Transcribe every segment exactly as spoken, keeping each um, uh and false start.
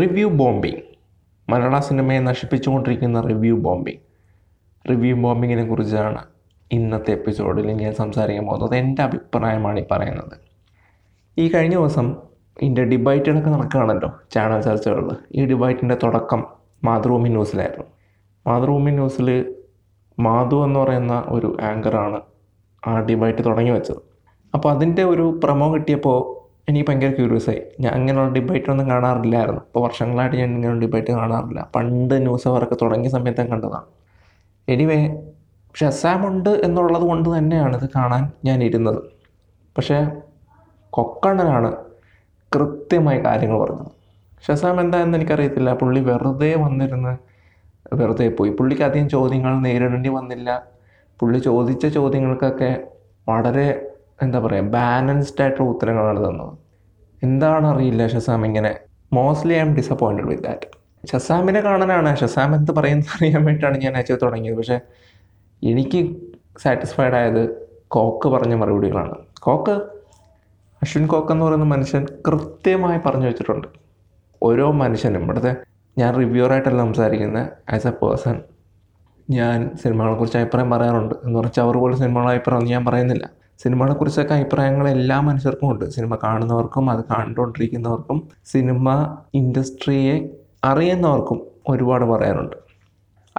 Review bombing, മലയാള സിനിമയെ നശിപ്പിച്ചുകൊണ്ടിരിക്കുന്ന റിവ്യൂ ബോംബിംഗ്. റിവ്യൂ ബോംബിങ്ങിനെ കുറിച്ചാണ് ഇന്നത്തെ എപ്പിസോഡിൽ ഞാൻ സംസാരിക്കാൻ പോകുന്നത്. എൻ്റെ അഭിപ്രായമാണ് ഈ പറയുന്നത്. ഈ കഴിഞ്ഞ ദിവസം ഇതിൻ്റെ ഡിബൈറ്റുകളൊക്കെ നടക്കുകയാണല്ലോ ചാനൽ ചർച്ചകളിൽ. ഈ ഡിബൈറ്റിൻ്റെ തുടക്കം മാതൃഭൂമി ന്യൂസിലായിരുന്നു. മാതൃഭൂമി ന്യൂസിൽ മാധു എന്ന് പറയുന്ന ഒരു ആങ്കറാണ് ആ ഡിബൈറ്റ് തുടങ്ങി വെച്ചത്. അപ്പോൾ അതിൻ്റെ ഒരു പ്രമോ കിട്ടിയപ്പോൾ എനിക്ക് ഭയങ്കര ക്യൂരിയസായി. ഞാൻ അങ്ങനെയുള്ള ഡിബൈറ്റൊന്നും കാണാറില്ലായിരുന്നു. ഇപ്പോൾ വർഷങ്ങളായിട്ട് ഞാൻ ഇങ്ങനെ ഡിബൈറ്റ് കാണാറില്ല. പണ്ട് ന്യൂസ് അവർക്ക് തുടങ്ങിയ സമയത്ത് കണ്ടതാണ്. എനിവേ ഷസാമുണ്ട് എന്നുള്ളത് കൊണ്ട് തന്നെയാണ് ഇത് കാണാൻ ഞാൻ ഇരുന്നത്. പക്ഷേ കൊക്കണ്ണനാണ് കൃത്യമായി കാര്യങ്ങൾ പറഞ്ഞത്. ഷസാം എന്താണെന്ന് എനിക്കറിയത്തില്ല. പുള്ളി വെറുതെ വന്നിരുന്ന് വെറുതെ പോയി. പുള്ളിക്ക് അധികം ചോദ്യങ്ങൾ നേരിടേണ്ടി വന്നില്ല. പുള്ളി ചോദിച്ച ചോദ്യങ്ങൾക്കൊക്കെ വളരെ എന്താ പറയുക ബാലൻസ്ഡ് ആയിട്ടുള്ള ഉത്തരങ്ങളാണ് തന്നത്. എന്താണ് അറിയില്ല ഷസാം ഇങ്ങനെ. Mostly I am disappointed with that. ഷസാമിനെ കാണാനാണ്, ഷസാം എന്ത് പറയുന്നത് അറിയാൻ വേണ്ടിയിട്ടാണ് ഞാൻ അയച്ചു തുടങ്ങിയത്. പക്ഷേ എനിക്ക് സാറ്റിസ്ഫൈഡ് ആയത് കോക്ക് പറഞ്ഞ മറുപടികളാണ്. കോക്ക് അശ്വിൻ കോക്ക് എന്ന് പറയുന്ന മനുഷ്യൻ കൃത്യമായി പറഞ്ഞു വെച്ചിട്ടുണ്ട്. ഓരോ മനുഷ്യനും, ഇവിടുത്തെ ഞാൻ റിവ്യൂറായിട്ടല്ല സംസാരിക്കുന്നത്, ആസ് എ പേഴ്സൺ ഞാൻ സിനിമകളെക്കുറിച്ച് അഭിപ്രായം പറയാറുണ്ട് എന്ന് പറഞ്ഞാൽ അവർ പോലും സിനിമകളെ അഭിപ്രായം ഞാൻ പറയുന്നില്ല. സിനിമകളെക്കുറിച്ചൊക്കെ അഭിപ്രായങ്ങൾ എല്ലാ മനുഷ്യർക്കും ഉണ്ട്. സിനിമ കാണുന്നവർക്കും അത് കണ്ടുകൊണ്ടിരിക്കുന്നവർക്കും സിനിമ ഇൻഡസ്ട്രിയെ അറിയുന്നവർക്കും ഒരുപാട് പറയാറുണ്ട്.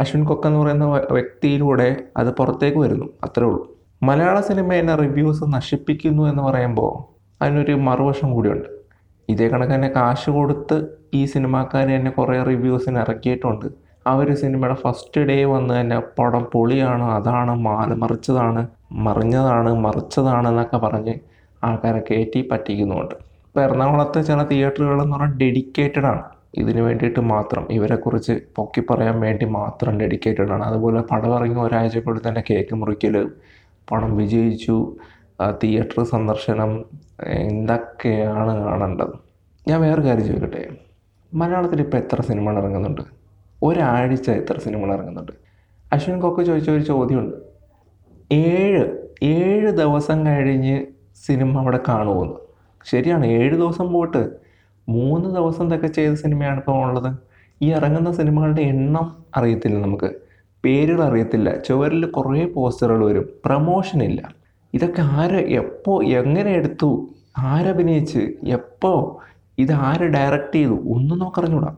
അശ്വിൻ കൊക്ക എന്ന് പറയുന്ന വ്യക്തിയിലൂടെ അത് പുറത്തേക്ക് വരുന്നു, അത്രേ ഉള്ളൂ. മലയാള സിനിമയിലെ റിവ്യൂസ് നശിപ്പിക്കുന്നു എന്ന് പറയുമ്പോൾ അതിനൊരു മറുവശം കൂടിയുണ്ട്. ഇതേ കണക്ക് തന്നെ കാശ് കൊടുത്ത് ഈ സിനിമാക്കാർ തന്നെ കുറേ റിവ്യൂസിന് ഇറക്കിയിട്ടുണ്ട്. അവർ സിനിമയുടെ ഫസ്റ്റ് ഡേ വന്ന് തന്നെ പടം പൊളിയാണ്, അതാണ്, മാല മറിച്ചതാണ്, മറിഞ്ഞതാണ്, മറിച്ചതാണ് എന്നൊക്കെ പറഞ്ഞ് ആൾക്കാരെ കയറ്റി പറ്റിക്കുന്നുണ്ട്. ഇപ്പോൾ എറണാകുളത്തെ ചില തിയേറ്ററുകളെന്ന് പറഞ്ഞാൽ ഡെഡിക്കേറ്റഡ് ആണ് ഇതിന് വേണ്ടിയിട്ട് മാത്രം, ഇവരെക്കുറിച്ച് പൊക്കി പറയാൻ വേണ്ടി മാത്രം ഡെഡിക്കേറ്റഡ് ആണ്. അതുപോലെ പടം ഇറങ്ങി ഒരാഴ്ചക്കുള്ളിൽ തന്നെ കേക്ക് മുറിക്കൽ, പടം വിജയിച്ചു, തിയേറ്റർ സന്ദർശനം, എന്തൊക്കെയാണ് കാണേണ്ടത്. ഞാൻ വേറെ കാര്യം ചോദിക്കട്ടെ, മലയാളത്തിൽ ഇപ്പോൾ എത്ര സിനിമകൾ ഇറങ്ങുന്നുണ്ട്? ഒരാഴ്ച എത്ര സിനിമകൾ ഇറങ്ങുന്നുണ്ട്? അശ്വിൻ കൊക്ക് ചോദിച്ച ഒരു ചോദ്യമുണ്ട്, ഏഴ് ഏഴ് ദിവസം കഴിഞ്ഞ് സിനിമ അവിടെ കാണുമെന്ന്. ശരിയാണ്, ഏഴ് ദിവസം പോയിട്ട് മൂന്ന് ദിവസം ഇതൊക്കെ ചെയ്ത സിനിമയാണ് ഇപ്പോൾ ഉള്ളത്. ഈ ഇറങ്ങുന്ന സിനിമകളുടെ എണ്ണം അറിയത്തില്ല, നമുക്ക് പേരുകൾ അറിയത്തില്ല, ചുവരിൽ കുറേ പോസ്റ്ററുകൾ വരും, പ്രമോഷനില്ല. ഇതൊക്കെ ആര് എപ്പോൾ എങ്ങനെ എടുത്തു, ആരഭിനയിച്ച്, എപ്പോൾ ഇത് ആര് ഡയറക്റ്റ് ചെയ്തു, ഒന്നും നോക്കറിഞ്ഞൂടാ.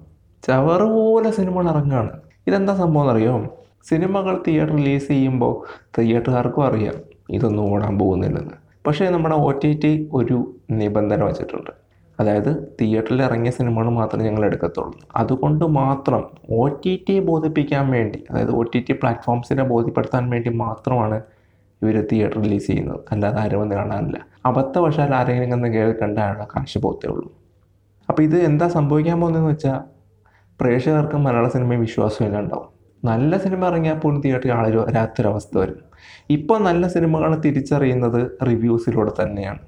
ചവറ് പോലെ സിനിമകൾ ഇറങ്ങുകയാണ്. ഇതെന്താ സംഭവം എന്നറിയോ, സിനിമകൾ തിയേറ്റർ റിലീസ് ചെയ്യുമ്പോൾ തിയേറ്ററുകാർക്കും അറിയാം ഇതൊന്നും ഓടാൻ പോകുന്നില്ലെന്ന്. പക്ഷേ നമ്മുടെ ഒ ടി ടി ഒരു നിബന്ധന വച്ചിട്ടുണ്ട്, അതായത് തിയേറ്ററിൽ ഇറങ്ങിയ സിനിമകൾ മാത്രമേ ഞങ്ങൾ എടുക്കത്തുള്ളൂ. അതുകൊണ്ട് മാത്രം ഒ ടി ടിയെ ബോധിപ്പിക്കാൻ വേണ്ടി, അതായത് ഒ ടി ടി പ്ലാറ്റ്ഫോംസിനെ ബോധ്യപ്പെടുത്താൻ വേണ്ടി മാത്രമാണ് ഇവർ തിയേറ്റർ റിലീസ് ചെയ്യുന്നത്. അല്ലാതെ ആരും വന്ന് കാണാനില്ല. അബദ്ധവശാൽ ആരെങ്കിലും ഒന്ന് കേൾക്കണ്ട കണ്ടാലുള്ള കാശ് പോകത്തേ ഉള്ളൂ. അപ്പോൾ ഇത് എന്താ സംഭവിക്കാൻ പോകുന്നതെന്ന് വെച്ചാൽ പ്രേക്ഷകർക്ക് മലയാള സിനിമയിൽ വിശ്വാസമില്ല ഉണ്ടാവും. നല്ല സിനിമ ഇറങ്ങിയാൽ പോലും തിയേറ്ററിൽ ആളുകൾ വരാത്തൊരവസ്ഥ വരും. ഇപ്പോൾ നല്ല സിനിമകൾ തിരിച്ചറിയുന്നത് റിവ്യൂസിലൂടെ തന്നെയാണ്.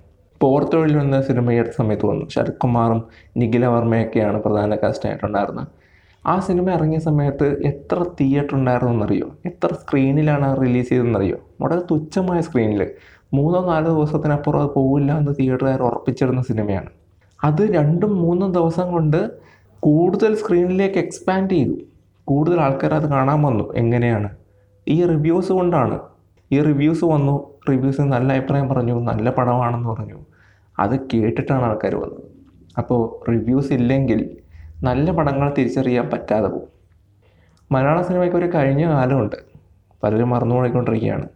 പോർത്തുകളിൽ വന്ന സിനിമ ഈ അടുത്ത സമയത്ത് വന്നു. ശരത്കുമാറും നിഖില വർമ്മയൊക്കെയാണ് പ്രധാന കാസ്റ്റായിട്ടുണ്ടായിരുന്നത്. ആ സിനിമ ഇറങ്ങിയ സമയത്ത് എത്ര തിയേറ്റർ ഉണ്ടായിരുന്നു എന്നറിയോ? എത്ര സ്ക്രീനിലാണ് റിലീസ് ചെയ്തതെന്നറിയോ? വളരെ തുച്ഛമായ സ്ക്രീനിൽ. മൂന്നോ നാലോ ദിവസത്തിനപ്പുറം അത് പോവില്ല എന്ന് തിയേറ്ററുകാർ ഉറപ്പിച്ചിരുന്ന സിനിമയാണ്. അത് രണ്ടും മൂന്നും ദിവസം കൊണ്ട് കൂടുതൽ സ്ക്രീനിലേക്ക് എക്സ്പാൻഡ് ചെയ്തു. കൂടുതൽ ആൾക്കാർ അത് കാണാൻ വന്നു. എങ്ങനെയാണ്? ഈ റിവ്യൂസ് കൊണ്ടാണ്. ഈ റിവ്യൂസ് വന്നു, റിവ്യൂസ് നല്ല അഭിപ്രായം പറഞ്ഞു, നല്ല പടമാണെന്ന് പറഞ്ഞു. അത് കേട്ടിട്ടാണ് ആൾക്കാർ വന്നത്. അപ്പോൾ റിവ്യൂസ് ഇല്ലെങ്കിൽ നല്ല പടങ്ങൾ തിരിച്ചറിയാൻ പറ്റാതെ പോകും. മലയാള സിനിമയ്ക്ക് ഒരു കഴിഞ്ഞ കാലമുണ്ട്, പലരും മറന്നുപോയിക്കൊണ്ടിരിക്കുകയാണ്.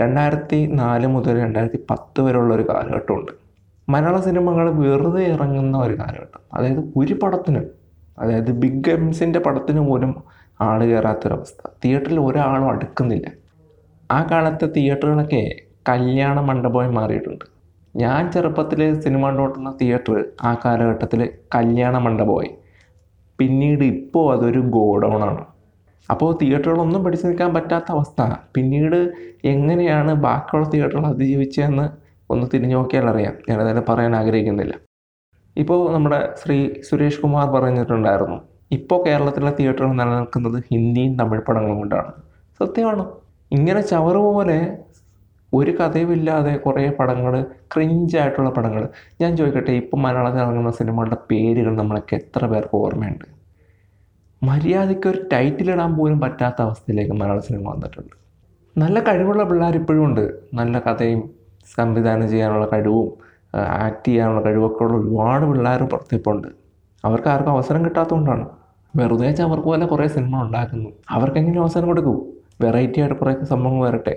രണ്ടായിരത്തി നാല് മുതൽ രണ്ടായിരത്തി പത്ത് വരെയുള്ള ഒരു കാലഘട്ടമുണ്ട്. മലയാള സിനിമകൾ വെറുതെ ഇറങ്ങുന്ന ഒരു കാലഘട്ടം. അതായത് ഒരു പടത്തിന്, അതായത് ബിഗ് എംസിൻ്റെ പടത്തിന് പോലും ആൾ കയറാത്തൊരവസ്ഥ. തിയേറ്ററിൽ ഒരാളും അടുക്കുന്നില്ല. ആ കാലത്തെ തിയേറ്ററുകളൊക്കെ കല്യാണ മണ്ഡപമായി മാറിയിട്ടുണ്ട്. ഞാൻ ചെറുപ്പത്തിൽ സിനിമ കണ്ടുകൊണ്ടിരുന്ന തിയേറ്റർ ആ കാലഘട്ടത്തിൽ കല്യാണ മണ്ഡപമായി. പിന്നീട് ഇപ്പോൾ അതൊരു ഗോഡൗണാണ്. അപ്പോൾ തിയേറ്ററുകളൊന്നും പിടിച്ചു നിൽക്കാൻ പറ്റാത്ത അവസ്ഥ. പിന്നീട് എങ്ങനെയാണ് ബാക്കിയുള്ള തിയേറ്ററുകൾ അതിജീവിച്ചതെന്ന് ഒന്ന് തിരിഞ്ഞു നോക്കിയാൽ അറിയാം. ഞാനതിനെ പറയാൻ ആഗ്രഹിക്കുന്നില്ല. ഇപ്പോൾ നമ്മുടെ ശ്രീ സുരേഷ് കുമാർ പറഞ്ഞിട്ടുണ്ടായിരുന്നു, ഇപ്പോൾ കേരളത്തിലെ തിയേറ്ററുകൾ നിലനിൽക്കുന്നത് ഹിന്ദിയും തമിഴ് പടങ്ങളും കൊണ്ടാണ്. സത്യമാണ്. ഇങ്ങനെ ചവറ് പോലെ ഒരു കഥയുമില്ലാതെ കുറേ പടങ്ങൾ, ക്രിഞ്ചായിട്ടുള്ള പടങ്ങൾ. ഞാൻ ചോദിക്കട്ടെ, ഇപ്പം മലയാളത്തിൽ ഇറങ്ങുന്ന സിനിമകളുടെ പേരുകൾ നമ്മളൊക്കെ എത്ര പേർക്ക് ഓർമ്മയുണ്ട്? മര്യാദയ്ക്ക് ഒരു ടൈറ്റിലിടാൻ പോലും പറ്റാത്ത അവസ്ഥയിലേക്ക് മലയാള സിനിമ വന്നിട്ടുണ്ട്. നല്ല കഴിവുള്ള പിള്ളേർ ഇപ്പോഴും ഉണ്ട്. നല്ല കഥയും സംവിധാനം ചെയ്യാനുള്ള കഴിവും ആക്ട് ചെയ്യാനുള്ള കഴിവൊക്കെ ഉള്ള ഒരുപാട് പിള്ളേർ പുറത്തിപ്പോണ്ട്. അവർക്ക് ആർക്കും അവസരം കിട്ടാത്തതുകൊണ്ടാണ്. വെറുതെ അവർക്ക് പോലെ കുറേ സിനിമ ഉണ്ടാക്കുന്നു. അവർക്കെങ്കിലും അവസരം കൊടുക്കൂ, വെറൈറ്റി ആയിട്ട് കുറേ സംഭവങ്ങൾ വരട്ടെ.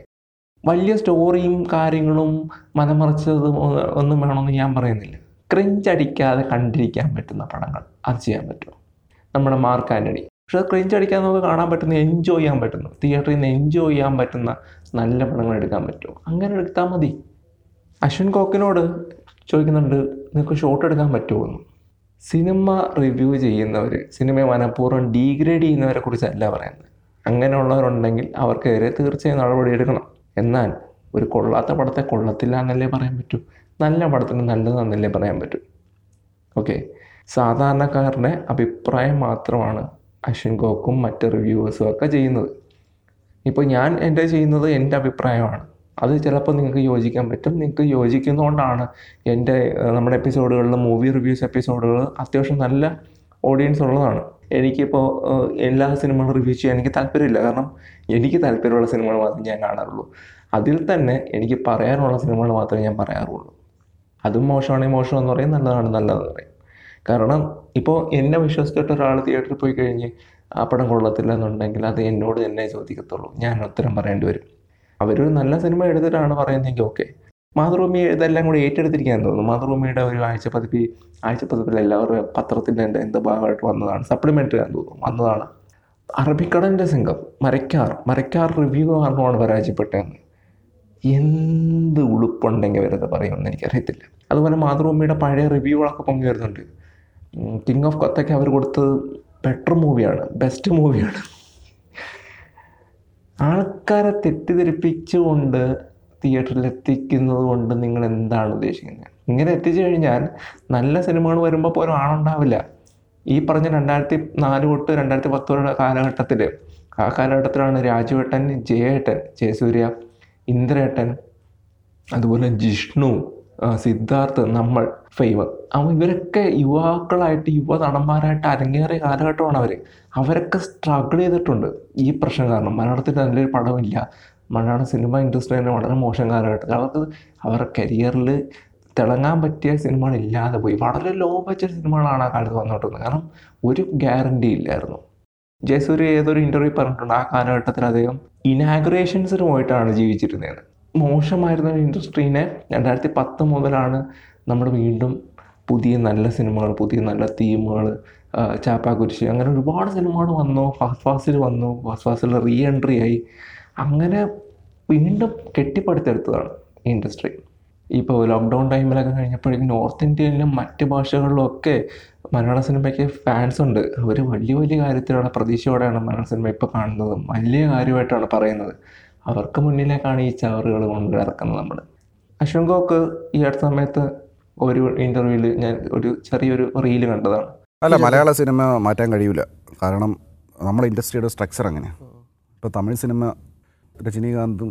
വലിയ സ്റ്റോറിയും കാര്യങ്ങളും മനമറിച്ചതും ഒന്നും വേണമെന്ന് ഞാൻ പറയുന്നില്ല. ക്രിഞ്ചടിക്കാതെ കണ്ടിരിക്കാൻ പറ്റുന്ന പടങ്ങൾ അത് ചെയ്യാൻ പറ്റുമോ? നമ്മുടെ മാർക്ക് ആൻ്റണി. പക്ഷെ അത് ക്രിഞ്ചടിക്കാതെ നമുക്ക് കാണാൻ പറ്റുന്ന, എൻജോയ് ചെയ്യാൻ പറ്റുന്നു, തിയേറ്ററിൽ നിന്ന് എൻജോയ് ചെയ്യാൻ പറ്റുന്ന നല്ല പടങ്ങൾ എടുക്കാൻ പറ്റുമോ? അങ്ങനെ എടുത്താൽ മതി. അശ്വിൻ കോക്കിനോട് ചോദിക്കുന്നുണ്ട്, നിങ്ങൾക്ക് ഷോട്ട് എടുക്കാൻ പറ്റുമോ എന്ന്. സിനിമ റിവ്യൂ ചെയ്യുന്നവർ, സിനിമയെ മനഃപൂർവ്വം ഡീഗ്രേഡ് ചെയ്യുന്നവരെ കുറിച്ചല്ല പറയുന്നത്. അങ്ങനെയുള്ളവരുണ്ടെങ്കിൽ അവർക്കെതിരെ തീർച്ചയായും നടപടിയെടുക്കണം. എന്നാൽ ഒരു കൊള്ളാത്ത പടത്തെ കൊള്ളത്തില്ല എന്നല്ലേ പറയാൻ പറ്റൂ, നല്ല പടത്തിന് നല്ലതാണെന്നല്ലേ പറയാൻ പറ്റൂ. ഓക്കെ, സാധാരണക്കാരുടെ അഭിപ്രായം മാത്രമാണ് അശ്വിൻ കോക്കും മറ്റ് റിവ്യൂവേഴ്സും ഒക്കെ ചെയ്യുന്നത്. ഇപ്പോൾ ഞാൻ എൻ്റെ ചെയ്യുന്നത് എൻ്റെ അഭിപ്രായമാണ്. അത് ചിലപ്പോൾ നിങ്ങൾക്ക് യോജിക്കാൻ പറ്റും. നിങ്ങൾക്ക് യോജിക്കുന്നതുകൊണ്ടാണ് എൻ്റെ നമ്മുടെ എപ്പിസോഡുകളിൽ, മൂവി റിവ്യൂസ് എപ്പിസോഡുകൾ അത്യാവശ്യം നല്ല ഓഡിയൻസ് ഉള്ളതാണ്. എനിക്കിപ്പോൾ എല്ലാ സിനിമകളും റിവ്യൂ ചെയ്യാൻ എനിക്ക് താല്പര്യമില്ല. കാരണം എനിക്ക് താല്പര്യമുള്ള സിനിമകൾ മാത്രമേ ഞാൻ കാണാറുള്ളൂ. അതിൽ തന്നെ എനിക്ക് പറയാനുള്ള സിനിമകൾ മാത്രമേ ഞാൻ പറയാറുള്ളൂ. അതും മോശമാണെങ്കിൽ മോശമെന്ന് പറയും, നല്ലതാണ് നല്ലതെന്ന് പറയും. കാരണം ഇപ്പോൾ എന്നെ വിശ്വസിച്ചിട്ട് ഒരാൾ തിയേറ്ററിൽ പോയി കഴിഞ്ഞ് ആ പടം കൊള്ളത്തില്ല എന്നുണ്ടെങ്കിൽ അത് എന്നോട് തന്നെ ചോദിക്കത്തുള്ളൂ, ഞാൻ ഉത്തരം പറയേണ്ടി വരും. അവരൊരു നല്ല സിനിമ എടുത്തിട്ടാണ് പറയുന്നതെങ്കിൽ ഓക്കെ. മാതൃഭൂമി ഇതെല്ലാം കൂടി ഏറ്റെടുത്തിരിക്കാൻ തോന്നുന്നു. മാതൃഭൂമിയുടെ ഒരു ആഴ്ച പതിപ്പിൽ ആഴ്ച പതിപ്പിൽ എല്ലാവരും പത്രത്തിൻ്റെ എൻ്റെ എന്തോ ഭാഗമായിട്ട് വന്നതാണ്, സപ്ലിമെൻ്ററി ആണെന്ന് തോന്നുന്നു വന്നതാണ്. അറബിക്കടലിൻ്റെ സിംഗം മരയ്ക്കാർ മരയ്ക്കാർ റിവ്യൂ കാരണമാണ് പരാജയപ്പെട്ടതെന്ന്. എന്ത് ഉളുപ്പുണ്ടെങ്കിൽ വരുന്നത് പറയുമെന്ന് എനിക്കറിയത്തില്ല. അതുപോലെ മാതൃഭൂമിയുടെ പഴയ റിവ്യൂകളൊക്കെ പൊങ്ങി വരുന്നുണ്ട്. കിങ് ഓഫ് കൊത്തയ്ക്ക് അവർ കൊടുത്തത് ബെറ്റർ മൂവിയാണ്, ബെസ്റ്റ് മൂവിയാണ്. ആൾക്കാരെ തെറ്റിദ്ധരിപ്പിച്ചുകൊണ്ട് തിയേറ്ററിൽ എത്തിക്കുന്നത് കൊണ്ട് നിങ്ങൾ എന്താണ് ഉദ്ദേശിക്കുന്നത്? ഇങ്ങനെ എത്തിച്ചു കഴിഞ്ഞാൽ നല്ല സിനിമകൾ വരുമ്പോൾ പോലും ആളുണ്ടാവില്ല. ഈ പറഞ്ഞ രണ്ടായിരത്തി നാല് തൊട്ട് രണ്ടായിരത്തി പത്ത് വരെയുള്ള കാലഘട്ടത്തിൽ, ആ കാലഘട്ടത്തിലാണ് രാജുവേട്ടൻ, ജയേട്ടൻ, ജയസൂര്യ, ഇന്ദ്രേട്ടൻ, അതുപോലെ ജിഷ്ണു, സിദ്ധാർത്ഥ്, നമ്മൾ, ഫൈവർ, അവ ഇവരൊക്കെ യുവാക്കളായിട്ട് യുവ നടന്മാരായിട്ട് അരങ്ങേറിയ കാലഘട്ടമാണ് അവർ. അവരൊക്കെ സ്ട്രഗിൾ ചെയ്തിട്ടുണ്ട് ഈ പ്രശ്നം കാരണം. മലയാളത്തിൽ നല്ലൊരു പടമില്ല, മലയാള സിനിമ ഇൻഡസ്ട്രി തന്നെ വളരെ മോശം കാലഘട്ടത്തിൽ അവർക്ക് അവരുടെ കരിയറിൽ തിളങ്ങാൻ പറ്റിയ സിനിമകൾ ഇല്ലാതെ പോയി. വളരെ ലോ ബഡ്ജറ്റ് സിനിമകളാണ് ആ കാലത്ത് വന്നുകൊണ്ടിരുന്നത്. കാരണം ഒരു ഗ്യാരണ്ടി ഇല്ലായിരുന്നു. ജയസൂര്യ ഏതൊരു ഇൻ്റർവ്യൂ പറഞ്ഞിട്ടുണ്ട്, ആ കാലഘട്ടത്തിൽ അദ്ദേഹം ഇനാഗ്രേഷൻസിന് പോയിട്ടാണ് ജീവിച്ചിരുന്നത്. മോശമായിരുന്ന ഇൻഡസ്ട്രീനെ രണ്ടായിരത്തി പത്ത് മുതലാണ് നമ്മൾ വീണ്ടും പുതിയ നല്ല സിനിമകൾ, പുതിയ നല്ല തീമുകൾ, ചാപ്പാക്കുരിശി, അങ്ങനെ ഒരുപാട് സിനിമകൾ വന്നു. ഫാസ്റ്റ് ഫാസ്റ്റിൽ വന്നു, ഫാസ്റ്റ് ഫാസ്റ്റിൽ റീ എൻട്രി ആയി. അങ്ങനെ വീണ്ടും കെട്ടിപ്പടുത്തെടുത്തതാണ് ഇൻഡസ്ട്രി. ഇപ്പോൾ ലോക്ക്ഡൗൺ ടൈമിലൊക്കെ കഴിഞ്ഞപ്പോഴേക്കും നോർത്ത് ഇന്ത്യയിലും മറ്റ് ഭാഷകളിലൊക്കെ മലയാള സിനിമയ്ക്ക് ഫാൻസ് ഉണ്ട്. അവർ വലിയ വലിയ കാര്യത്തിലുള്ള പ്രതീക്ഷയോടെയാണ് മലയാള സിനിമ ഇപ്പോൾ കാണുന്നത്, വലിയ കാര്യമായിട്ടാണ് പറയുന്നത്. അവർക്ക് മുന്നിലേക്കാണ് ഈ ചവറുകൾ കൊണ്ട് ഇറക്കുന്നത് നമ്മൾ. അശ്വിൻ കോക്ക് ഈ അടുത്ത സമയത്ത് ഒരു ഇൻ്റർവ്യൂവിൽ ഞാൻ ഒരു ചെറിയൊരു റീല് കണ്ടതാണ്. അല്ല, മലയാള സിനിമ മാറ്റാൻ കഴിയില്ല, കാരണം നമ്മുടെ ഇൻഡസ്ട്രിയുടെ സ്ട്രക്ചർ അങ്ങനെയാണ്. ഇപ്പോൾ തമിഴ് സിനിമ രജനീകാന്തും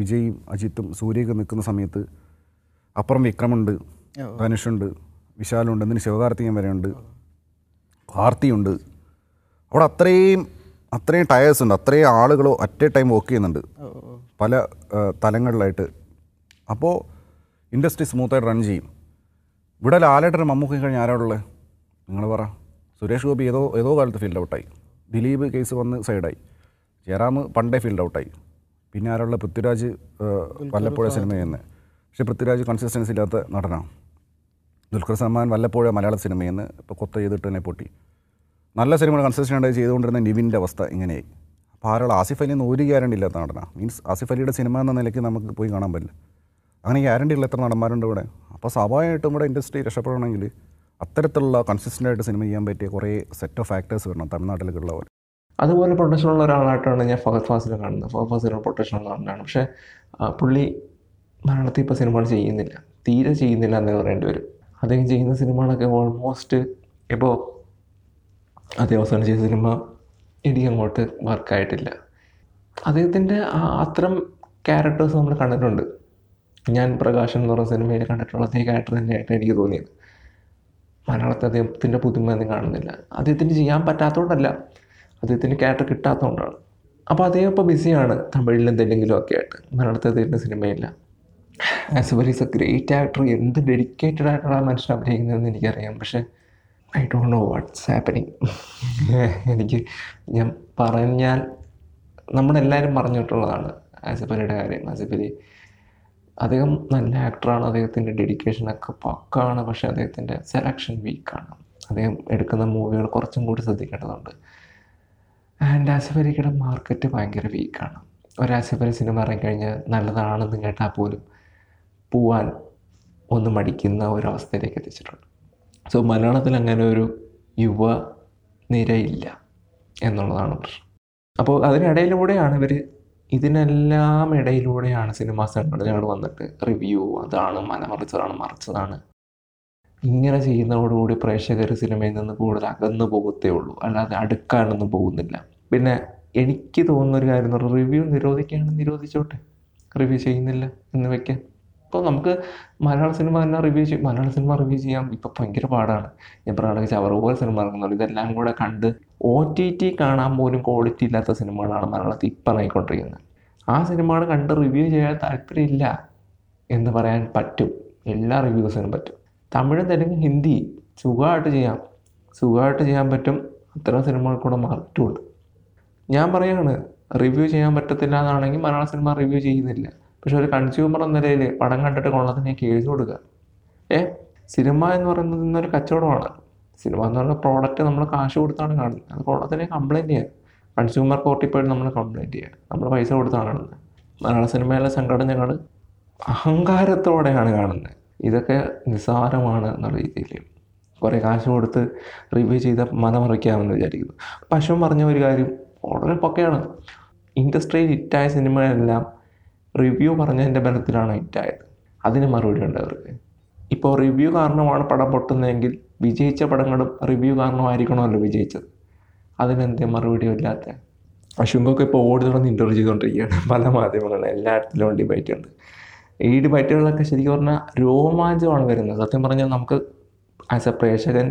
വിജയും അജിത്തും സൂര്യയൊക്കെ നിൽക്കുന്ന സമയത്ത് അപ്പുറം വിക്രമുണ്ട്, ധനുഷുണ്ട്, വിശാലുണ്ട്, എന്നിന് ശിവകാർത്തികൻ വരെയുണ്ട്, കാർത്തിയുണ്ട്. അവിടെ അത്രയും അത്രയും ടയേഴ്സ് ഉണ്ട്, അത്രയും ആളുകൾ അറ്റ് എ ടൈം വർക്ക് ചെയ്യുന്നുണ്ട് പല തലങ്ങളിലായിട്ട്. അപ്പോൾ ഇൻഡസ്ട്രി സ്മൂത്തായിട്ട് റൺ ചെയ്യും. ഇവിടെ ലാലേട്ടൻ മമ്മൂക്കി കഴിഞ്ഞാൽ ആരാളുള്ളത്? നിങ്ങൾ പറ. സുരേഷ് ഗോപി ഏതോ ഏതോ കാലത്ത് ഫീൽഡ് ഔട്ടായി, ദിലീപ് കേസ് വന്ന് സൈഡായി, ജയറാം പണ്ടേ ഫീൽഡ് ഔട്ടായി, പിന്നെ ആരുള്ള പൃഥ്വിരാജ് വല്ലപ്പോഴേ സിനിമ ചെയ്യുന്നത്. പക്ഷേ പൃഥ്വിരാജ് കൺസിസ്റ്റൻസി ഇല്ലാത്ത നടനാണ്. ദുൽഖർ സൽമാൻ വല്ലപ്പോഴേ മലയാള സിനിമ ചെയ്യുന്നത്, ഇപ്പോൾ കൊത്ത ചെയ്തിട്ട് തന്നെ പൊട്ടി. നല്ല സിനിമകൾ കൺസിസ്റ്റൻ്റായി ചെയ്തുകൊണ്ടിരുന്ന നിവിൻ്റെ അവസ്ഥ ഇങ്ങനെയായി. അപ്പോൾ ആരുള്ള ആസിഫ് അലിയെന്ന് ഒരു ഗ്യാരണ്ടി ഇല്ലാത്ത നടനാണ്. മീൻസ് ആസിഫ് അലിയുടെ സിനിമ എന്ന നിലയ്ക്ക് നമുക്ക് പോയി കാണാൻ പറ്റില്ല. അങ്ങനെ ഗ്യാരണ്ടി ഉള്ള എത്ര നടന്മാരുണ്ട് ഇവിടെ. അപ്പോൾ സ്വാഭാവികമായിട്ടും ഇവിടെ ഇൻഡസ്ട്രി രക്ഷപ്പെടണമെങ്കിൽ അത്തരത്തിലുള്ള കൺസിസ്റ്റൻ്റായിട്ട് സിനിമ ചെയ്യാൻ പറ്റിയ കുറേ സെറ്റ് ഓഫ് ആക്ടേഴ്സ് വരണം തമിഴ്നാട്ടിലേക്ക് ഉള്ളവർ. അതുപോലെ പ്രൊട്ടക്ഷനുള്ള ഒരാളായിട്ടാണ് ഞാൻ ഫഹദ് ഫാസിൽ കാണുന്നത്. ഫഹദ് ഫാസിൽ പ്രൊട്ടക്ഷനുള്ള ആളാണ്. പക്ഷേ പുള്ളി മലയാളത്തിൽ ഇപ്പോൾ സിനിമകൾ ചെയ്യുന്നില്ല, തീരെ ചെയ്യുന്നില്ല എന്ന് പറയേണ്ടി വരും. അദ്ദേഹം ചെയ്യുന്ന സിനിമകളൊക്കെ ഓൾമോസ്റ്റ് ഇപ്പോൾ അദ്ദേഹം അവസാനം ചെയ്ത സിനിമ എനിക്ക് അങ്ങോട്ട് വർക്കായിട്ടില്ല. അദ്ദേഹത്തിൻ്റെ ആ അത്തരം ക്യാരക്ടേഴ്സ് നമ്മൾ കണ്ടിട്ടുണ്ട്. ഞാൻ പ്രകാശൻ എന്ന് പറഞ്ഞ സിനിമയിൽ കണ്ടിട്ടുള്ള അതേ ക്യാരക്ടർ തന്നെയായിട്ട് എനിക്ക് തോന്നിയത്. മലയാളത്തിൽ അദ്ദേഹത്തിൻ്റെ പുതുമ ഒന്നും കാണുന്നില്ല. അദ്ദേഹത്തിന് ചെയ്യാൻ പറ്റാത്തതുകൊണ്ടല്ല, അദ്ദേഹത്തിന് ക്യാരക്ടർ കിട്ടാത്തതുകൊണ്ടാണ്. അപ്പോൾ അദ്ദേഹം ഇപ്പോൾ ബിസിയാണ് തമിഴിലും തെലുങ്കിലും ഒക്കെ ആയിട്ട്. മലയാളത്തിൽ അദ്ദേഹത്തിൻ്റെ സിനിമയില്ല. Asif Ali is a great actor. എന്ത് ഡെഡിക്കേറ്റഡ് ആയിട്ടുള്ള മനുഷ്യൻ അഭിനയിക്കുന്നതെന്ന് എനിക്കറിയാം. പക്ഷേ I don't know what's happening. എനിക്ക് ഞാൻ പറഞ്ഞാൽ നമ്മളെല്ലാവരും പറഞ്ഞിട്ടുള്ളതാണ് ആസിഫ് അലിയുടെ കാര്യം. ആസിഫ് അലി അദ്ദേഹം നല്ല ആക്ടറാണ്. അദ്ദേഹത്തിൻ്റെ ഡെഡിക്കേഷനൊക്കെ പക്കാണ്. പക്ഷേ അദ്ദേഹത്തിൻ്റെ സെലക്ഷൻ വീക്കാണ്. അദ്ദേഹം എടുക്കുന്ന മൂവികൾ കുറച്ചും കൂടി ശ്രദ്ധിക്കേണ്ടതുണ്ട്. ആൻഡ് ആസിഫ് അലിയുടെ മാർക്കറ്റ് ഭയങ്കര വീക്കാണ്. ഒരു ആസിഫ് അലി സിനിമ ഇറങ്ങിക്കഴിഞ്ഞാൽ നല്ലതാണെന്ന് കേട്ടാൽ പോലും പോവാൻ ഒന്ന് മടിക്കുന്ന ഒരവസ്ഥയിലേക്ക് എത്തിച്ചിട്ടുണ്ട്. സോ മലയാളത്തിൽ അങ്ങനെ ഒരു യുവ നിരയില്ല എന്നുള്ളതാണ് പ്രശ്നം. അപ്പോൾ അതിനിടയിലൂടെയാണ് ഇവർ ഇതിനെല്ലാം ഇടയിലൂടെയാണ് സിനിമാ സംഘടനകൾ വന്നിട്ട് റിവ്യൂ അതാണ് മനമറിച്ചതാണ് മറിച്ചതാണ് ഇങ്ങനെ ചെയ്യുന്നതോടുകൂടി പ്രേക്ഷകർ സിനിമയിൽ നിന്ന് കൂടുതൽ അകന്നു പോകത്തേ ഉള്ളൂ, അല്ലാതെ അടുക്കാനൊന്നും പോകുന്നില്ല. പിന്നെ എനിക്ക് തോന്നുന്നൊരു കാര്യം എന്ന് പറഞ്ഞാൽ റിവ്യൂ നിരോധിക്കുകയാണെങ്കിൽ നിരോധിച്ചോട്ടെ, റിവ്യൂ ചെയ്യുന്നില്ല എന്ന് വയ്ക്കാൻ. ഇപ്പോൾ നമുക്ക് മലയാള സിനിമ എല്ലാം റിവ്യൂ ചെയ്യും മലയാള സിനിമ റിവ്യൂ ചെയ്യാം ഇപ്പോൾ ഭയങ്കര പാടാണ്. ഞാൻ പറയുകയാണെങ്കിൽ ചവറുപോലെ സിനിമ ഇറങ്ങുന്നുള്ളൂ. ഇതെല്ലാം കൂടെ കണ്ട് ഒ ടി ടി കാണാൻ പോലും ക്വാളിറ്റി ഇല്ലാത്ത സിനിമകളാണ് മലയാളത്തിൽ ഇപ്പം ഇറങ്ങിക്കൊണ്ടിരിക്കുന്നത്. ആ സിനിമകൾ കണ്ട് റിവ്യൂ ചെയ്യാൻ താല്പര്യമില്ല എന്ന് പറയാൻ പറ്റും. എല്ലാ റിവ്യൂസിനും പറ്റും. തമിഴ്, തെലുങ്ക്, ഹിന്ദി സുഖമായിട്ട് ചെയ്യാം സുഖമായിട്ട് ചെയ്യാൻ പറ്റും. അത്തരം സിനിമകൾക്കൂടെ മാർക്കറ്റുമുണ്ട്. ഞാൻ പറയുകയാണ്, റിവ്യൂ ചെയ്യാൻ പറ്റത്തില്ല എന്നാണെങ്കിൽ മലയാള സിനിമ റിവ്യൂ ചെയ്യുന്നില്ല. പക്ഷെ ഒരു കൺസ്യൂമർ എന്ന നിലയിൽ പടം കണ്ടിട്ട് കൊള്ളത്തിന് കേസ് കൊടുക്കുക ഏ സിനിമ എന്ന് പറയുന്നത് ഇന്നൊരു കച്ചവടമാണ്. സിനിമ എന്ന് പറഞ്ഞ പ്രോഡക്റ്റ് നമ്മൾ കാശ് കൊടുത്താണ് കാണുന്നത്. അത് കൊള്ളത്തിനെ കംപ്ലയിൻറ്റ് ചെയ്യുക, കൺസ്യൂമർ കോർട്ടിൽ പോയിട്ട് നമ്മൾ കംപ്ലയിൻറ്റ് ചെയ്യുക. നമ്മൾ പൈസ കൊടുത്താണ് കാണുന്നത്. മലയാള സിനിമയിലെ സംഘടനകൾ അഹങ്കാരത്തോടെയാണ് കാണുന്നത്. ഇതൊക്കെ നിസ്സാരമാണ് എന്നുള്ള രീതിയിൽ കുറേ കാശ് കൊടുത്ത് റിവ്യൂ ചെയ്ത മനമറിക്കാമെന്ന് വിചാരിക്കുന്നു. പശു പറഞ്ഞ ഒരു കാര്യം വളരെ പൊക്കെയാണ്. ഇൻഡസ്ട്രിയിൽ ഹിറ്റായ സിനിമകളെല്ലാം റിവ്യൂ പറഞ്ഞതിൻ്റെ ബലത്തിലാണ് ഹിറ്റായത്. അതിന് മറുപടി ഉണ്ട് അവർക്ക്. ഇപ്പോൾ റിവ്യൂ കാരണമാണ് പടം പൊട്ടുന്നതെങ്കിൽ വിജയിച്ച പടങ്ങളും റിവ്യൂ കാരണമായിരിക്കണമല്ലോ വിജയിച്ചത്. അതിനെന്തേ മറുപടിയും ഇല്ലാത്ത അശ്വിൻ കോക്കെ ഇപ്പോൾ ഓടി നടന്ന് ഇൻ്റർവ്യൂ ചെയ്തുകൊണ്ടിരിക്കുകയാണ്. പല മാധ്യമങ്ങളും എല്ലായിടത്തിലും ഡിബേറ്റ് ഉണ്ട്. ഈ ഡിബേറ്റുകളൊക്കെ ശരിക്കും പറഞ്ഞാൽ രോമാഞ്ചമാണ് വരുന്നത്. സത്യം പറഞ്ഞാൽ നമുക്ക് ആസ് എ പ്രേക്ഷകൻ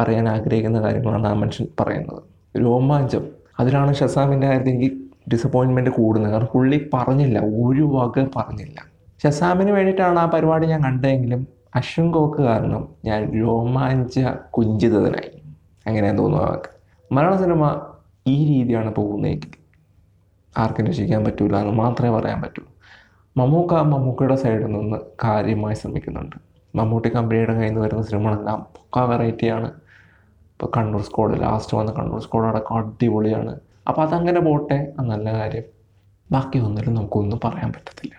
പറയാൻ ആഗ്രഹിക്കുന്ന കാര്യങ്ങളാണ് ആ മനുഷ്യൻ പറയുന്നത്. രോമാഞ്ചം. അതിലാണ് ഷസാമിൻ്റെ കാര്യത്തിൽ എനിക്ക് ഡിസപ്പോയിൻമെൻറ്റ് കൂടുന്നത്. കാരണം പുള്ളി പറഞ്ഞില്ല, ഒരു വക പറഞ്ഞില്ല. ഷസാമിന് വേണ്ടിയിട്ടാണ് ആ പരിപാടി ഞാൻ കണ്ടതെങ്കിലും അശ്വിൻ കോക്ക് കാരണം ഞാൻ രോമാഞ്ച കുഞ്ചിതനായി. അങ്ങനെയാണ് തോന്നുന്നു. അവർക്ക് മലയാള സിനിമ ഈ രീതിയാണ് പോകുന്നതെങ്കിൽ ആർക്കും രക്ഷിക്കാൻ പറ്റില്ല എന്ന് മാത്രമേ പറയാൻ പറ്റൂ. മമ്മൂക്ക മമ്മൂക്കയുടെ സൈഡിൽ നിന്ന് കാര്യമായി ശ്രമിക്കുന്നുണ്ട്. മമ്മൂട്ടി കമ്പനിയുടെ കയ്യിൽ നിന്ന് വരുന്ന സിനിമകളെല്ലാം പക്കാ വെറൈറ്റിയാണ്. ഇപ്പോൾ കണ്ണൂർ സ്ക്വാഡ്, ലാസ്റ്റ് വന്ന കണ്ണൂർ സ്ക്വാഡ് അടക്കം അടിപൊളിയാണ്. അപ്പോൾ അതങ്ങനെ പോട്ടെ, നല്ല കാര്യം. ബാക്കി ഒന്നിലും നമുക്കൊന്നും പറയാൻ പറ്റത്തില്ല.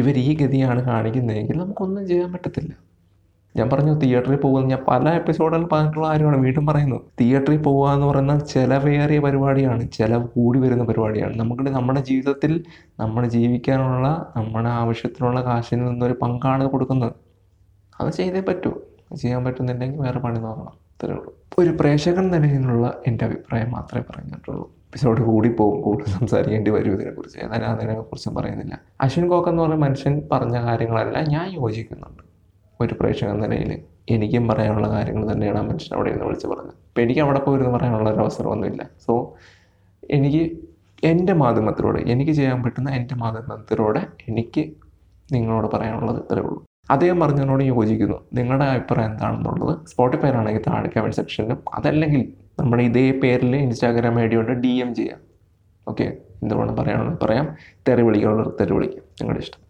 ഇവർ ഈ ഗതിയാണ് കാണിക്കുന്നതെങ്കിൽ നമുക്കൊന്നും ചെയ്യാൻ പറ്റത്തില്ല. ഞാൻ പറഞ്ഞു, തിയേറ്ററിൽ പോകുന്ന ഞാൻ പല എപ്പിസോഡുകൾ പറഞ്ഞിട്ടുള്ള കാര്യമാണ് വീണ്ടും പറയുന്നത്. തിയേറ്ററിൽ പോകുക എന്ന് പറയുന്നത് ചിലവേറിയ പരിപാടിയാണ്, ചിലവ് കൂടി വരുന്ന പരിപാടിയാണ്. നമുക്ക് നമ്മുടെ ജീവിതത്തിൽ നമ്മൾ ജീവിക്കാനുള്ള നമ്മുടെ ആവശ്യത്തിനുള്ള കാശിൽ നിന്നൊരു പങ്കാണ് കൊടുക്കുന്നത്. അത് ചെയ്തേ പറ്റൂ. ചെയ്യാൻ പറ്റുന്നില്ലെങ്കിൽ വേറെ പണി നോക്കണം. അത്രേ ഉള്ളൂ. ഒരു പ്രേക്ഷകൻ നിലയിലുള്ള എൻ്റെ അഭിപ്രായം മാത്രമേ പറഞ്ഞിട്ടുള്ളൂ. എപ്പിസോഡ് കൂടി പോകും, കൂടുതൽ സംസാരിക്കേണ്ടി വരും ഇതിനെക്കുറിച്ച്. ഏതായാലും അതിനെക്കുറിച്ചും പറയുന്നില്ല. അശ്വിൻ കോക്ക് എന്ന് പറഞ്ഞ മനുഷ്യൻ പറഞ്ഞ കാര്യങ്ങളെല്ലാം ഞാൻ യോജിക്കുന്നുണ്ട്. ഒരു പ്രേക്ഷകൻ നിലയിൽ എനിക്കും പറയാനുള്ള കാര്യങ്ങൾ തന്നെയാണ് ആ മനുഷ്യൻ അവിടെ ഇരുന്ന് വിളിച്ച് പറഞ്ഞത്. അപ്പോൾ എനിക്ക് അവിടെ പോയിരുന്ന് പറയാനുള്ള ഒരു അവസരമൊന്നുമില്ല. സോ എനിക്ക് എൻ്റെ മാധ്യമത്തിലൂടെ എനിക്ക് ചെയ്യാൻ പറ്റുന്ന എൻ്റെ മാധ്യമത്തിലൂടെ എനിക്ക് നിങ്ങളോട് പറയാനുള്ളത് ഇത്രയേ ഉള്ളൂ. അദ്ദേഹം പറഞ്ഞതിനോട് യോജിക്കുന്നു. നിങ്ങളുടെ അഭിപ്രായം എന്താണെന്നുള്ളത് സ്പോട്ടിഫൈയിലാണെങ്കിൽ താഴെ കമൻറ്റ് സെക്ഷനിലും, അതല്ലെങ്കിൽ നമ്മുടെ ഇതേ പേരിൽ ഇൻസ്റ്റാഗ്രാം ഐ ഡി കൊണ്ട് ഡി എം ചെയ്യാം. ഓക്കെ, എന്തുകൊണ്ട് പറയാനുള്ളത് പറയാം, തെറി വിളിക്കാനുള്ളത് തെറി വിളിക്കാം, നിങ്ങളുടെ ഇഷ്ടം.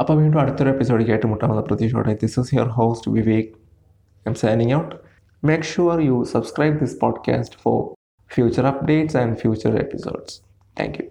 അപ്പോൾ വീണ്ടും അടുത്തൊരു എപ്പിസോഡിൽ ഏറ്റുമുട്ടാവുന്ന പ്രതീക്ഷയോടെ, this is your host Vivek. I am signing out. Make sure you subscribe this podcast for future updates and future episodes. Thank U.